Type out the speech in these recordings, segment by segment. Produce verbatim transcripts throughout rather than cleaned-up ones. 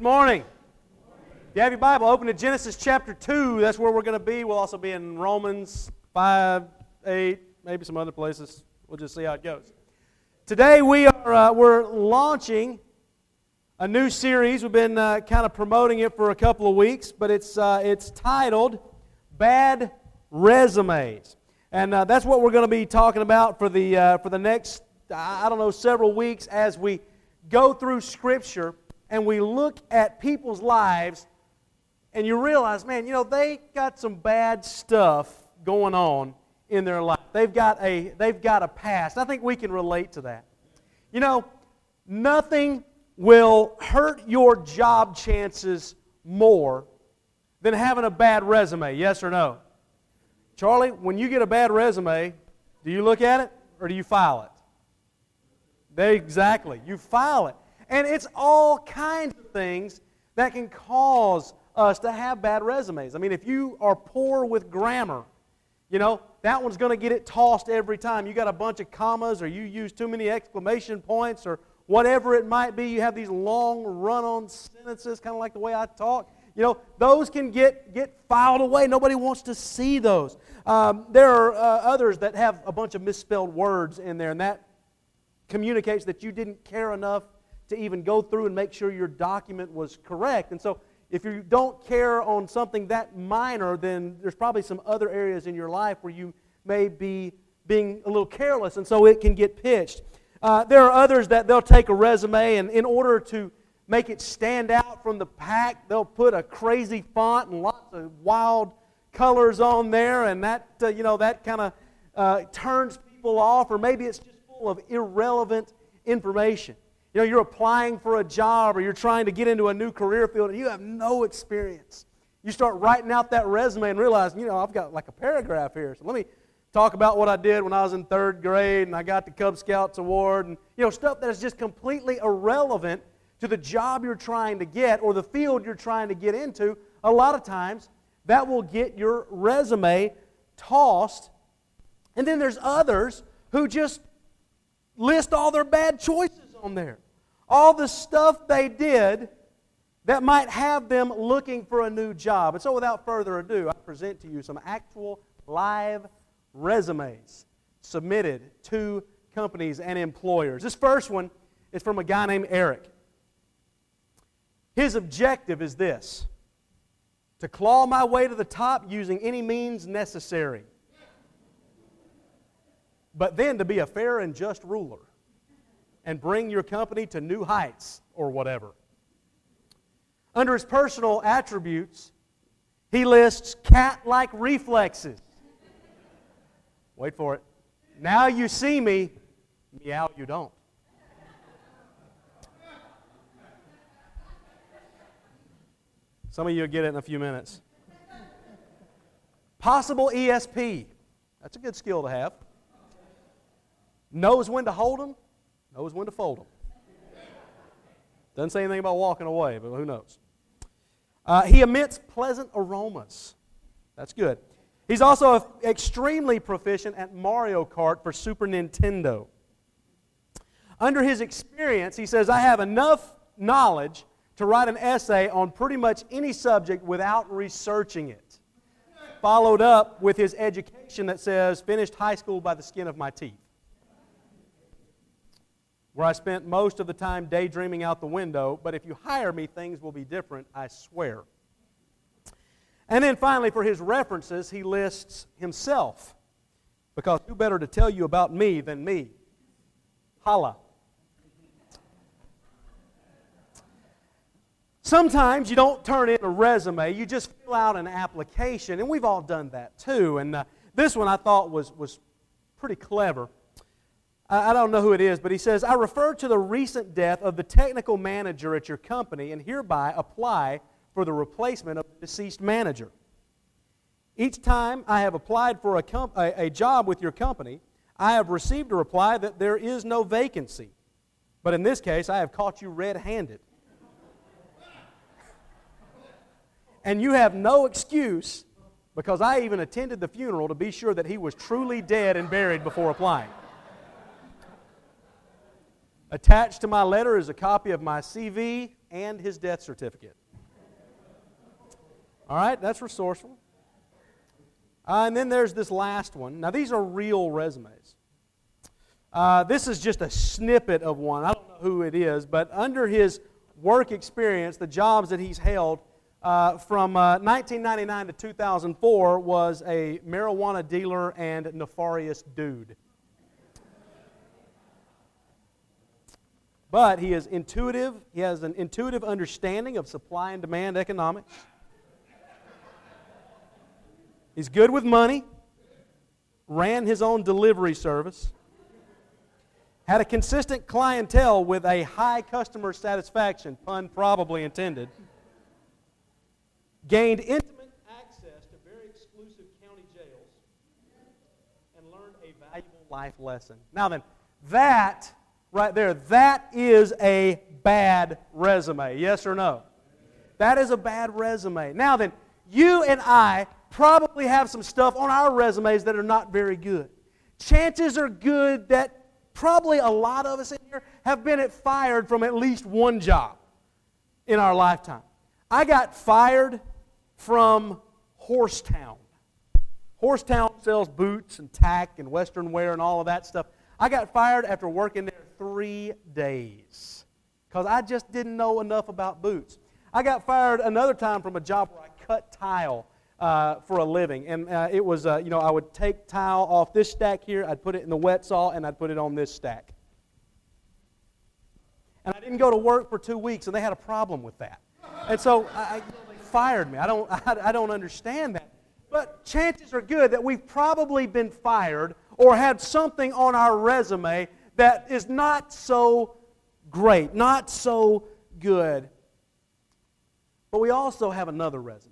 Good morning. Good morning. If you have your Bible, open to Genesis chapter two. That's where we're going to be. We'll also be in Romans five, eight, maybe some other places. We'll just see how it goes. Today we are uh, we're launching a new series. We've been uh, kind of promoting it for a couple of weeks, but it's uh, it's titled Bad Resumes, and uh, that's what we're going to be talking about for the uh, for the next I don't know several weeks as we go through Scripture. And we look at people's lives, and you realize, man, you know, they got some bad stuff going on in their life. They've got a they've got a past. I think we can relate to that. You know, nothing will hurt your job chances more than having a bad resume, yes or no? Charlie, when you get a bad resume, do you look at it or do you file it? They, exactly, you file it. And it's all kinds of things that can cause us to have bad resumes. I mean, if you are poor with grammar, you know, that one's going to get it tossed every time. You got a bunch of commas, or you use too many exclamation points, or whatever it might be. You have these long run-on sentences, kind of like the way I talk. You know, those can get, get filed away. Nobody wants to see those. Um, there are uh, others that have a bunch of misspelled words in there, and that communicates that you didn't care enough to even go through and make sure your document was correct. And so if you don't care on something that minor, then there's probably some other areas in your life where you may be being a little careless, and so it can get pitched. Uh, there are others that they'll take a resume, and in order to make it stand out from the pack, they'll put a crazy font and lots of wild colors on there, and that uh, you know that kind of uh, turns people off, or maybe it's just full of irrelevant information. You know, you're applying for a job, or you're trying to get into a new career field, and you have no experience. You start writing out that resume and realize, you know, I've got like a paragraph here. So let me talk about what I did when I was in third grade, and I got the Cub Scouts Award, and, you know, stuff that is just completely irrelevant to the job you're trying to get or the field you're trying to get into. A lot of times that will get your resume tossed. And then there's others who just list all their bad choices on there. All the stuff they did that might have them looking for a new job. And so without further ado, I present to you some actual live resumes submitted to companies and employers. This first one is from a guy named Eric. His objective is this: to claw my way to the top using any means necessary, but then to be a fair and just ruler and bring your company to new heights, or whatever. Under his personal attributes, he lists cat-like reflexes. Wait for it. Now you see me, meow you don't. Some of you will get it in a few minutes. Possible E S P. That's a good skill to have. Knows when to hold them. Knows when to fold them. Doesn't say anything about walking away, but who knows. Uh, he emits pleasant aromas. That's good. He's also f- extremely proficient at Mario Kart for Super Nintendo. Under his experience, he says, I have enough knowledge to write an essay on pretty much any subject without researching it. Followed up with his education that says, finished high school by the skin of my teeth, where I spent most of the time daydreaming out the window, but if you hire me, things will be different, I swear. And then finally, for his references, he lists himself, because who better to tell you about me than me? Holla. Sometimes you don't turn in a resume, you just fill out an application, and we've all done that too, and uh, this one I thought was, was pretty clever. I don't know who it is, but he says, I refer to the recent death of the technical manager at your company and hereby apply for the replacement of the deceased manager. Each time I have applied for a, com- a, a job with your company, I have received a reply that there is no vacancy. But in this case, I have caught you red-handed. And you have no excuse, because I even attended the funeral to be sure that he was truly dead and buried before applying. Attached to my letter is a copy of my C V, and his death certificate. All right, that's resourceful. Uh, and then there's this last one. Now, these are real resumes. Uh, this is just a snippet of one. I don't know who it is, but under his work experience, the jobs that he's held uh, from uh, nineteen ninety-nine to two thousand four was a marijuana dealer and nefarious dude. But he is intuitive. He has an intuitive understanding of supply and demand economics. He's good with money, ran his own delivery service, had a consistent clientele with a high customer satisfaction, pun probably intended, gained intimate access to very exclusive county jails, and learned a valuable life lesson. Now then, that right there, that is a bad resume, yes or no? That is a bad resume. Now then, you and I probably have some stuff on our resumes that are not very good. Chances are good that probably a lot of us in here have been fired from at least one job in our lifetime. I got fired from Horsetown. Horsetown sells boots and tack and western wear and all of that stuff. I got fired after working there three days because I just didn't know enough about boots. I got fired another time from a job where I cut tile Uh, for a living, and uh, it was, uh, you know, I would take tile off this stack here, I'd put it in the wet saw, and I'd put it on this stack. And I didn't go to work for two weeks, and they had a problem with that. And so I, I, they fired me. I don't, I, I don't understand that. But chances are good that we've probably been fired or had something on our resume that is not so great, not so good. But we also have another resume.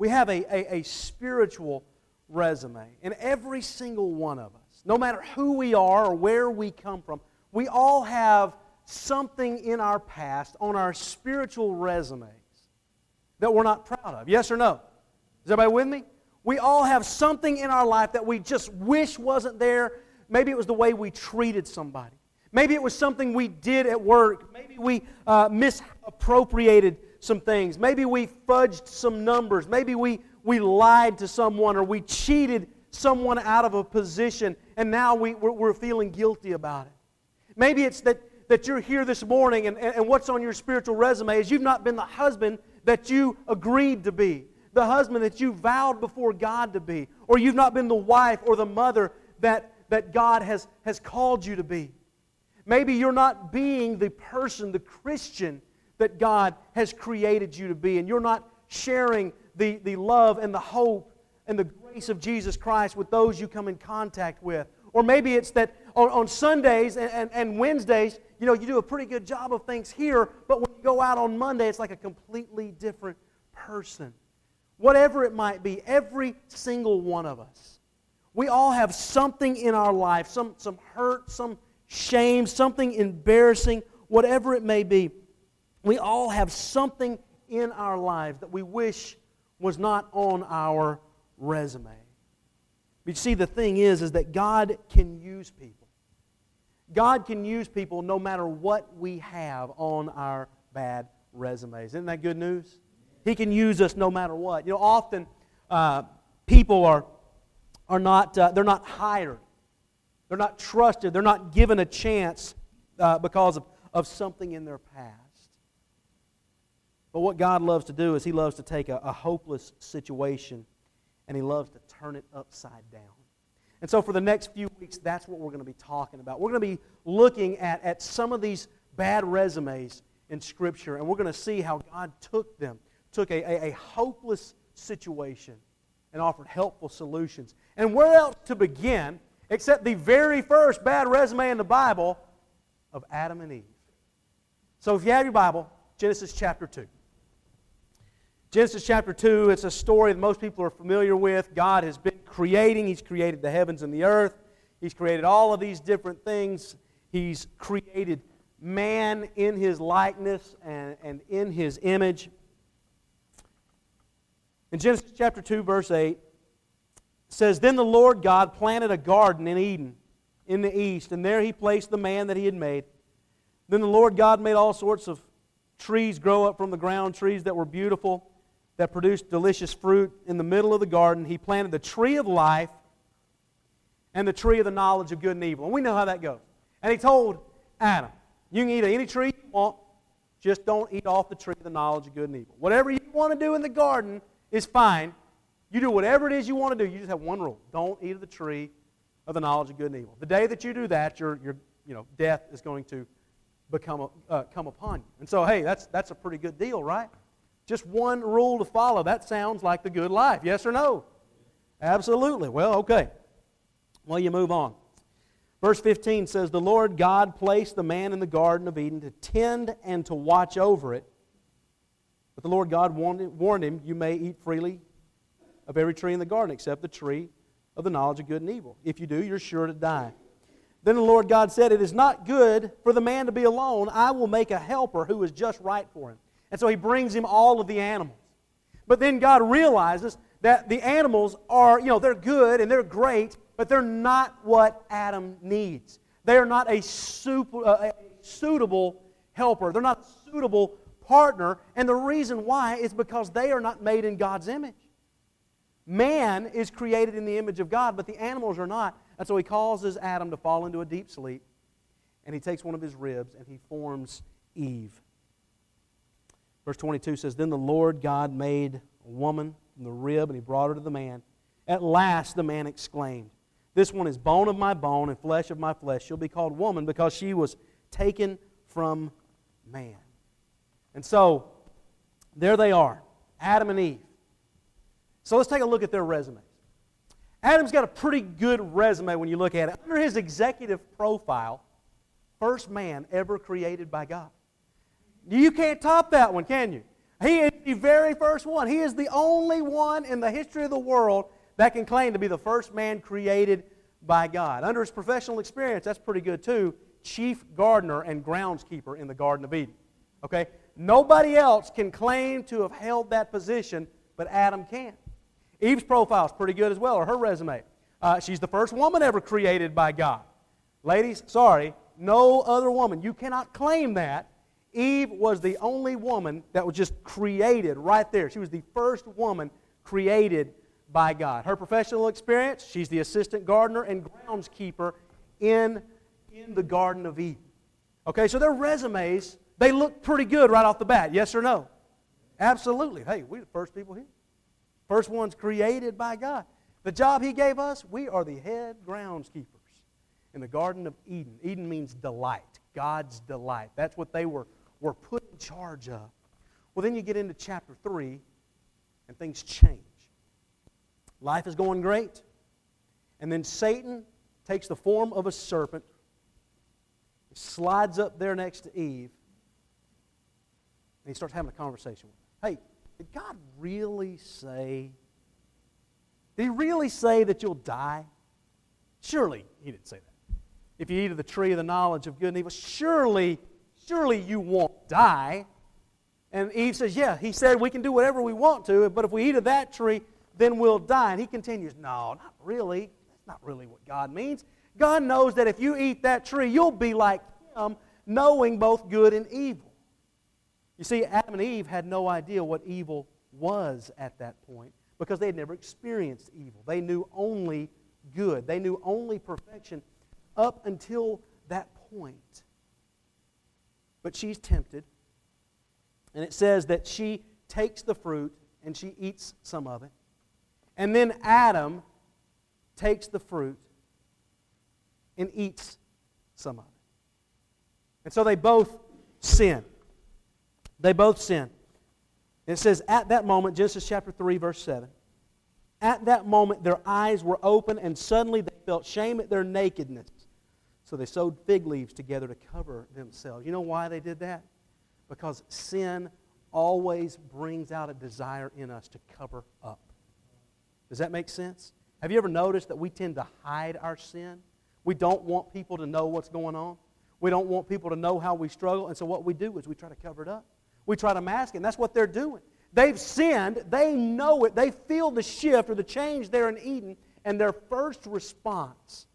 We have a, a, a spiritual resume. And every single one of us, no matter who we are or where we come from, we all have something in our past on our spiritual resumes that we're not proud of. Yes or no? Is everybody with me? We all have something in our life that we just wish wasn't there. Maybe it was the way we treated somebody. Maybe it was something we did at work. Maybe we uh, misappropriated some things. Maybe we fudged some numbers. Maybe we, we lied to someone, or we cheated someone out of a position, and now we, we're, we're feeling guilty about it. Maybe it's that, that you're here this morning, and, and, and what's on your spiritual resume is you've not been the husband that you agreed to be, the husband that you vowed before God to be, or you've not been the wife or the mother that, that God has, has called you to be. Maybe you're not being the person, the Christian, that God has created you to be, and you're not sharing the, the love and the hope and the grace of Jesus Christ with those you come in contact with. Or maybe it's that on, on Sundays and, and, and Wednesdays, you know, you do a pretty good job of things here, but when you go out on Monday, it's like a completely different person. Whatever it might be, every single one of us, we all have something in our life, some, some hurt, some shame, something embarrassing, whatever it may be. We all have something in our lives that we wish was not on our resume. But you see, the thing is, is that God can use people. God can use people no matter what we have on our bad resumes. Isn't that good news? He can use us no matter what. You know, often uh, people are are not uh, they're not hired, they're not trusted, they're not given a chance uh, because of, of something in their past. But what God loves to do is He loves to take a, a hopeless situation and He loves to turn it upside down. And so for the next few weeks, that's what we're going to be talking about. We're going to be looking at, at some of these bad resumes in Scripture, and we're going to see how God took them, took a, a, a hopeless situation and offered helpful solutions. And where else to begin except the very first bad resume in the Bible of Adam and Eve. So if you have your Bible, Genesis chapter two. Genesis chapter two, it's a story that most people are familiar with. God has been creating. He's created the heavens and the earth. He's created all of these different things. He's created man in His likeness and, and in His image. In Genesis chapter two, verse eight, it says, "Then the Lord God planted a garden in Eden, in the east, and there He placed the man that He had made. Then the Lord God made all sorts of trees grow up from the ground, trees that were beautiful, that produced delicious fruit. In the middle of the garden, he planted the tree of life and the tree of the knowledge of good and evil. And we know how that goes. And he told Adam, you can eat any tree you want, just don't eat off the tree of the knowledge of good and evil. Whatever you want to do in the garden is fine. You do whatever it is you want to do. You just have one rule. Don't eat of the tree of the knowledge of good and evil. The day that you do that, your, your you know, death is going to become a, uh, come upon you. And so, hey, that's that's a pretty good deal, right? Just one rule to follow. That sounds like the good life. Yes or no? Absolutely. Well, okay. Well, you move on. Verse fifteen says, the Lord God placed the man in the Garden of Eden to tend and to watch over it. But the Lord God warned him, you may eat freely of every tree in the garden except the tree of the knowledge of good and evil. If you do, you're sure to die. Then the Lord God said, it is not good for the man to be alone. I will make a helper who is just right for him. And so he brings him all of the animals. But then God realizes that the animals are, you know, they're good and they're great, but they're not what Adam needs. They are not a, super, uh, a suitable helper. They're not a suitable partner. And the reason why is because they are not made in God's image. Man is created in the image of God, but the animals are not. And so he causes Adam to fall into a deep sleep, and he takes one of his ribs, and he forms Eve. Verse twenty-two says, then the Lord God made a woman from the rib, and he brought her to the man. At last the man exclaimed, this one is bone of my bone and flesh of my flesh. She'll be called woman because she was taken from man. And so, there they are, Adam and Eve. So let's take a look at their resumes. Adam's got a pretty good resume when you look at it. Under his executive profile, first man ever created by God. You can't top that one, can you? He is the very first one. He is the only one in the history of the world that can claim to be the first man created by God. Under his professional experience, that's pretty good too. Chief gardener and groundskeeper in the Garden of Eden. Okay? Nobody else can claim to have held that position, but Adam can. Eve's profile is pretty good as well, or her resume. Uh, she's the first woman ever created by God. Ladies, sorry, no other woman. You cannot claim that. Eve was the only woman that was just created right there. She was the first woman created by God. Her professional experience, she's the assistant gardener and groundskeeper in, in the Garden of Eden. Okay, so their resumes, they look pretty good right off the bat. Yes or no? Absolutely. Hey, we're the first people here. First one's created by God. The job He gave us, we are the head groundskeepers in the Garden of Eden. Eden means delight, God's delight. That's what they were, were put in charge of. Well, then you get into chapter three, and things change. Life is going great, and then Satan takes the form of a serpent, slides up there next to Eve, and he starts having a conversation with her. Hey, did God really say, did He really say that you'll die? Surely He didn't say that. If you eat of the tree of the knowledge of good and evil, surely, surely you won't die. And Eve says, yeah, He said we can do whatever we want to, but if we eat of that tree, then we'll die. And he continues, no, not really. That's not really what God means. God knows that if you eat that tree, you'll be like Him, knowing both good and evil. You see, Adam and Eve had no idea what evil was at that point because they had never experienced evil. They knew only good. They knew only perfection up until that point. But she's tempted, and it says that she takes the fruit and she eats some of it. And then Adam takes the fruit and eats some of it. And so they both sin. They both sin. It says, at that moment, Genesis chapter three, verse seven, at that moment their eyes were open, and suddenly they felt shame at their nakedness. So they sewed fig leaves together to cover themselves. You know why they did that? Because sin always brings out a desire in us to cover up. Does that make sense? Have you ever noticed that we tend to hide our sin? We don't want people to know what's going on. We don't want people to know how we struggle. And so what we do is we try to cover it up. We try to mask it, and that's what they're doing. They've sinned. They know it. They feel the shift or the change there in Eden, and their first response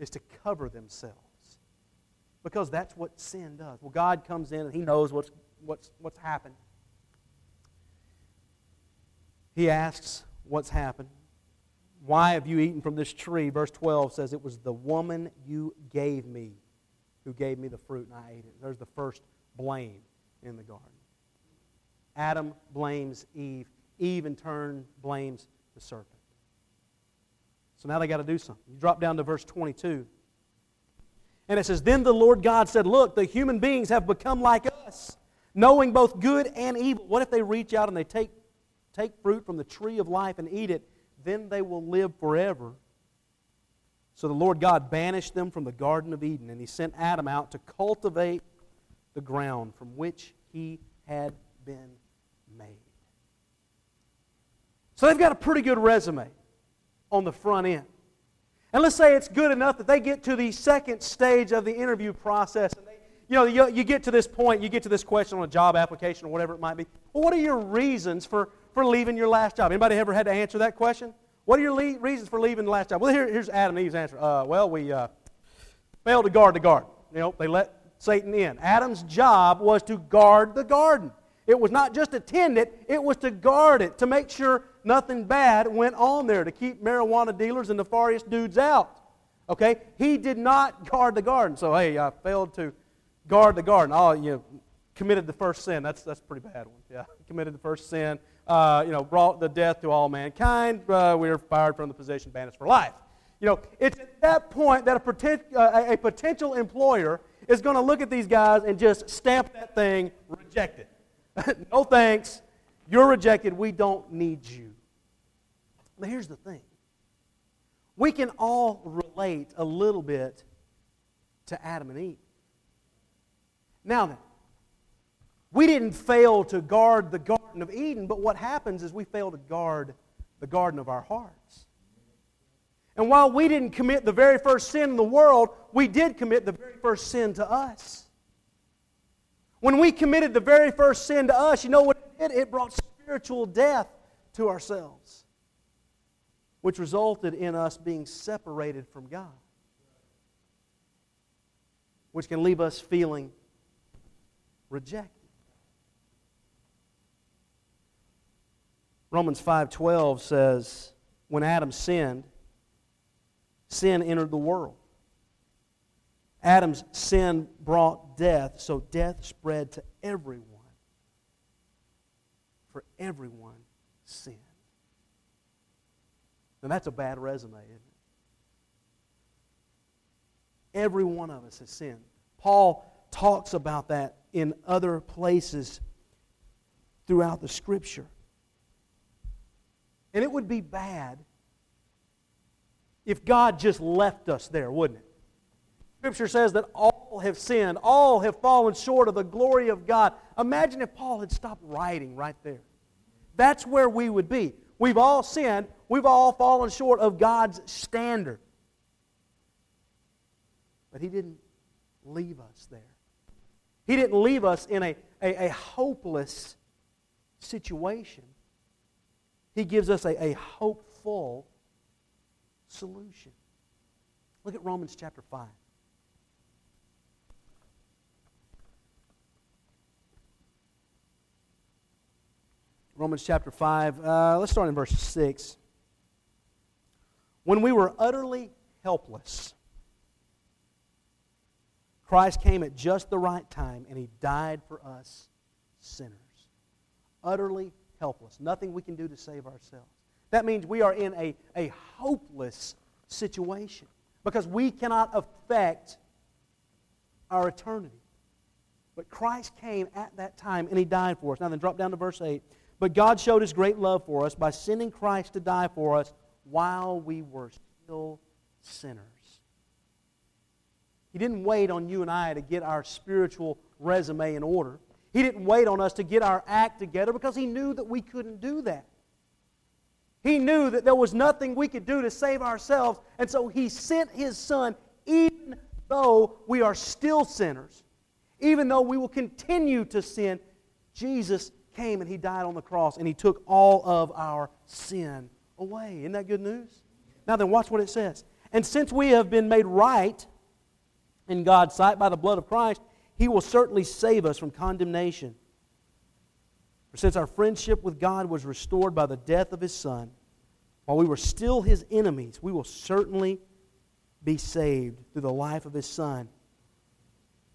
is to cover themselves. because that's what sin does. Well, God comes in and He knows what's what's what's happened. He asks, what's happened? Why have you eaten from this tree? Verse twelve says, it was the woman you gave me who gave me the fruit and I ate it. There's the first blame in the garden. Adam blames Eve. Eve, in turn, blames the serpent. So now they got to do something. You drop down to verse twenty-two. And it says, then the Lord God said, look, the human beings have become like us, knowing both good and evil. What if they reach out and they take, take fruit from the tree of life and eat it? Then they will live forever. So the Lord God banished them from the Garden of Eden, and He sent Adam out to cultivate the ground from which he had been made. So they've got a pretty good resume on the front end. And let's say it's good enough that they get to the second stage of the interview process. And they, you know, you, you get to this point, you get to this question on a job application or whatever it might be. Well, what are your reasons for, for leaving your last job? Anybody ever had to answer that question? What are your le- reasons for leaving the last job? Well, here, here's Adam and Eve's answer. Uh, well, we uh, failed to guard the garden. You know, they let Satan in. Adam's job was to guard the garden. It was not just to tend it, it was to guard it, to make sure nothing bad went on there, to keep marijuana dealers and nefarious dudes out. Okay? He did not guard the garden. So, hey, I failed to guard the garden. Oh, you know, committed the first sin. That's that's a pretty bad one. Yeah, committed the first sin. Uh, you know, brought the death to all mankind. Uh, we were fired from the position, banished for life. You know, it's at that point that a, poten- uh, a potential employer is going to look at these guys and just stamp that thing, reject it. No thanks. You're rejected. We don't need you. But here's the thing. We can all relate a little bit to Adam and Eve. Now then, we didn't fail to guard the Garden of Eden, but what happens is we fail to guard the garden of our hearts. And while we didn't commit the very first sin in the world, we did commit the very first sin to us. When we committed the very first sin to us, you know what it did? It brought spiritual death to ourselves, which resulted in us being separated from God, which can leave us feeling rejected. Romans five twelve says, when Adam sinned, sin entered the world. Adam's sin brought death, so death spread to everyone. For everyone sinned. Now that's a bad resume, isn't it? Every one of us has sinned. Paul talks about that in other places throughout the Scripture. And it would be bad if God just left us there, wouldn't it? Scripture says that all have sinned, all have fallen short of the glory of God. Imagine if Paul had stopped writing right there. That's where we would be. We've all sinned, we've all fallen short of God's standard. But He didn't leave us there. He didn't leave us in a, a, a hopeless situation. He gives us a, a hopeful solution. Look at Romans chapter five. Romans chapter five, uh, let's start in verse six. When we were utterly helpless, Christ came at just the right time and He died for us sinners. Utterly helpless. Nothing we can do to save ourselves. That means we are in a, a hopeless situation because we cannot affect our eternity. But Christ came at that time and He died for us. Now then drop down to verse eight. But God showed His great love for us by sending Christ to die for us while we were still sinners. He didn't wait on you and I to get our spiritual resume in order. He didn't wait on us to get our act together because He knew that we couldn't do that. He knew that there was nothing we could do to save ourselves, and so He sent His Son even though we are still sinners, even though we will continue to sin. Jesus came and He died on the cross and He took all of our sin away. Isn't that good news? Now then, watch what it says. And since we have been made right in God's sight by the blood of Christ, He will certainly save us from condemnation. For since our friendship with God was restored by the death of His Son, while we were still His enemies, we will certainly be saved through the life of His Son.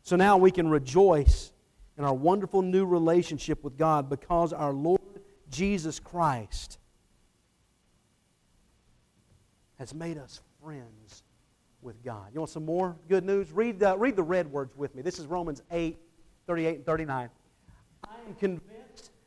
So now we can rejoice in our wonderful new relationship with God because our Lord Jesus Christ has made us friends with God. You want some more good news? Read the, read the red words with me. This is Romans eight, thirty-eight and thirty-nine. I am convinced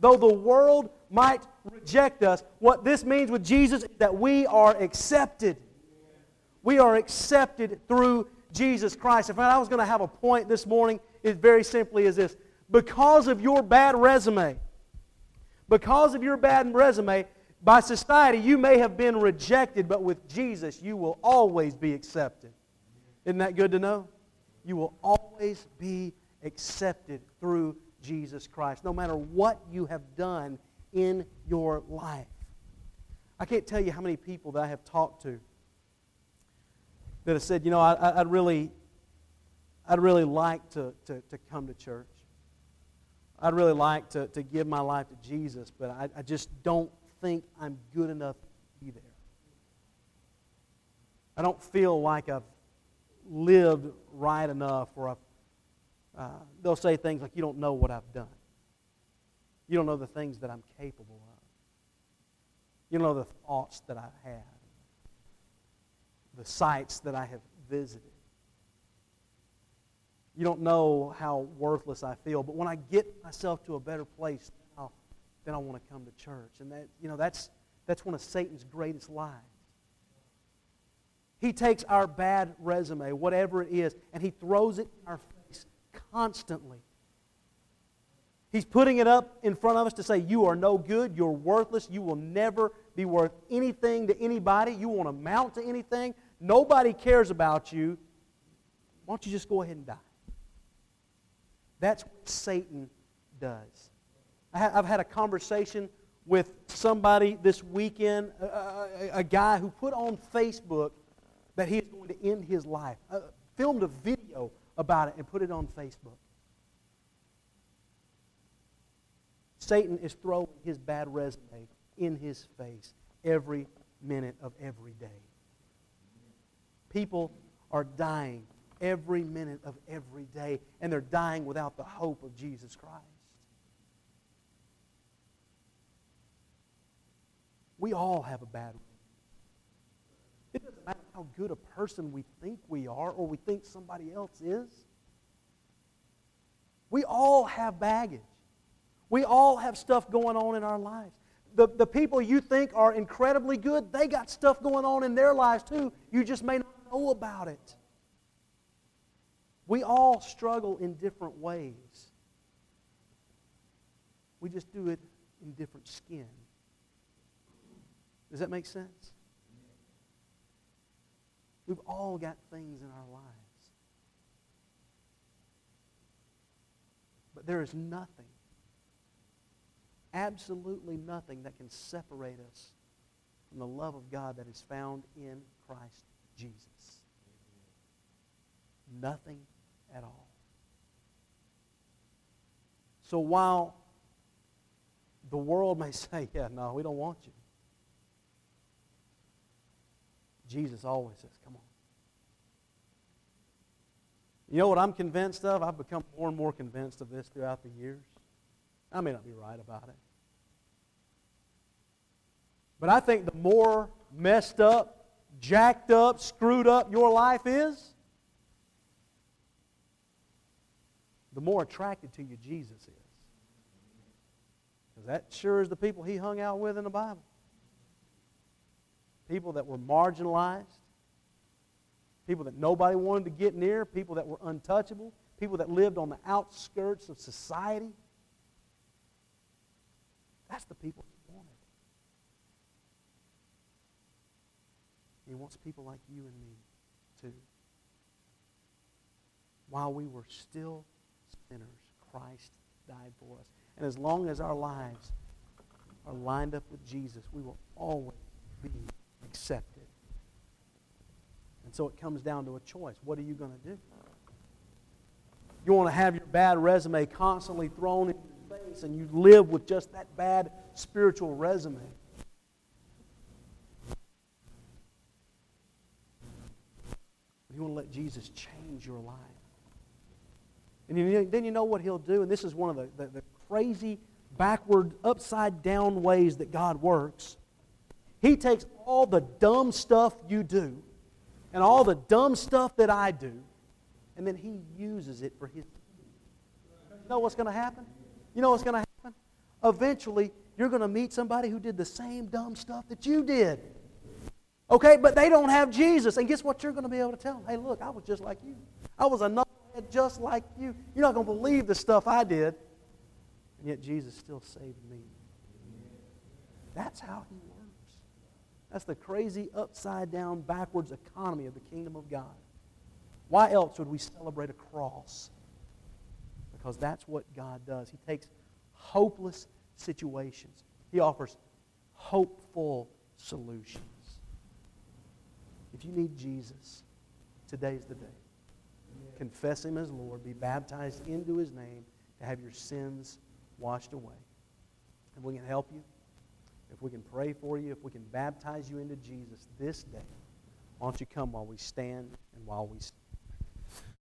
Though the world might reject us, what this means with Jesus is that we are accepted. We are accepted through Jesus Christ. In fact, I was going to have a point this morning. It very simply is this. Because of your bad resume, because of your bad resume, by society you may have been rejected, but with Jesus you will always be accepted. Isn't that good to know? You will always be accepted through Jesus Christ, no matter what you have done in your life. I can't tell you how many people that I have talked to that have said, you know, I, I'd really, I'd really like to, to, to come to church. I'd really like to, to give my life to Jesus, but I, I just don't think I'm good enough to be there. I don't feel like I've lived right enough, or I've, uh, they'll say things like, you don't know what I've done. You don't know the things that I'm capable of. You don't know the thoughts that I've had, the sites that I have visited. You don't know how worthless I feel, but when I get myself to a better place, I'll, then I want to come to church. And that, you know, that's that's one of Satan's greatest lies. He takes our bad resume, whatever it is, and he throws it in our face constantly. He's putting it up in front of us to say, you are no good, you're worthless, you will never be worth anything to anybody, you won't amount to anything, nobody cares about you. Why don't you just go ahead and die? That's what Satan does. I ha- I've had a conversation with somebody this weekend, a, a, a guy who put on Facebook that he is going to end his life. Uh, filmed a video about it and put it on Facebook. Satan is throwing his bad resume in his face every minute of every day. People are dying every minute of every day, and they're dying without the hope of Jesus Christ. We all have a bad resume. It doesn't matter how good a person we think we are or we think somebody else is. We all have baggage. We all have stuff going on in our lives. The, the people you think are incredibly good, they got stuff going on in their lives too. You just may not know about it. We all struggle in different ways. We just do it in different skin. Does that make sense? We've all got things in our lives. But there is nothing, absolutely nothing that can separate us from the love of God that is found in Christ Jesus. Nothing at all. So while the world may say, yeah, no, we don't want you, Jesus always says, come on. You know what I'm convinced of? I've become more and more convinced of this throughout the years. I may not be right about it. But I think the more messed up, jacked up, screwed up your life is, the more attracted to you Jesus is. Because that sure is the people he hung out with in the Bible. People that were marginalized, people that nobody wanted to get near, people that were untouchable, people that lived on the outskirts of society. That's the people he wanted. He wants people like you and me, too. While we were still sinners, Christ died for us. And as long as our lives are lined up with Jesus, we will always be accepted. And so it comes down to a choice. What are you going to do? You want to have your bad resume constantly thrown in your face and you live with just that bad spiritual resume? You want to let Jesus change your life. And you, then you know what he'll do, and this is one of the, the, the crazy, backward, upside-down ways that God works. He takes all the dumb stuff you do and all the dumb stuff that I do, and then he uses it for his kingdom. You know what's going to happen? You know what's going to happen? Eventually, you're going to meet somebody who did the same dumb stuff that you did. Okay, but they don't have Jesus. And guess what you're going to be able to tell them? Hey, look, I was just like you. I was a knucklehead just like you. You're not going to believe the stuff I did. And yet Jesus still saved me. That's how he works. That's the crazy, upside-down, backwards economy of the kingdom of God. Why else would we celebrate a cross? Because that's what God does. He takes hopeless situations. He offers hopeful solutions. If you need Jesus, today's the day. Confess him as Lord. Be baptized into his name to have your sins washed away. If we can help you, if we can pray for you, if we can baptize you into Jesus this day, why don't you come while we stand and while we stand.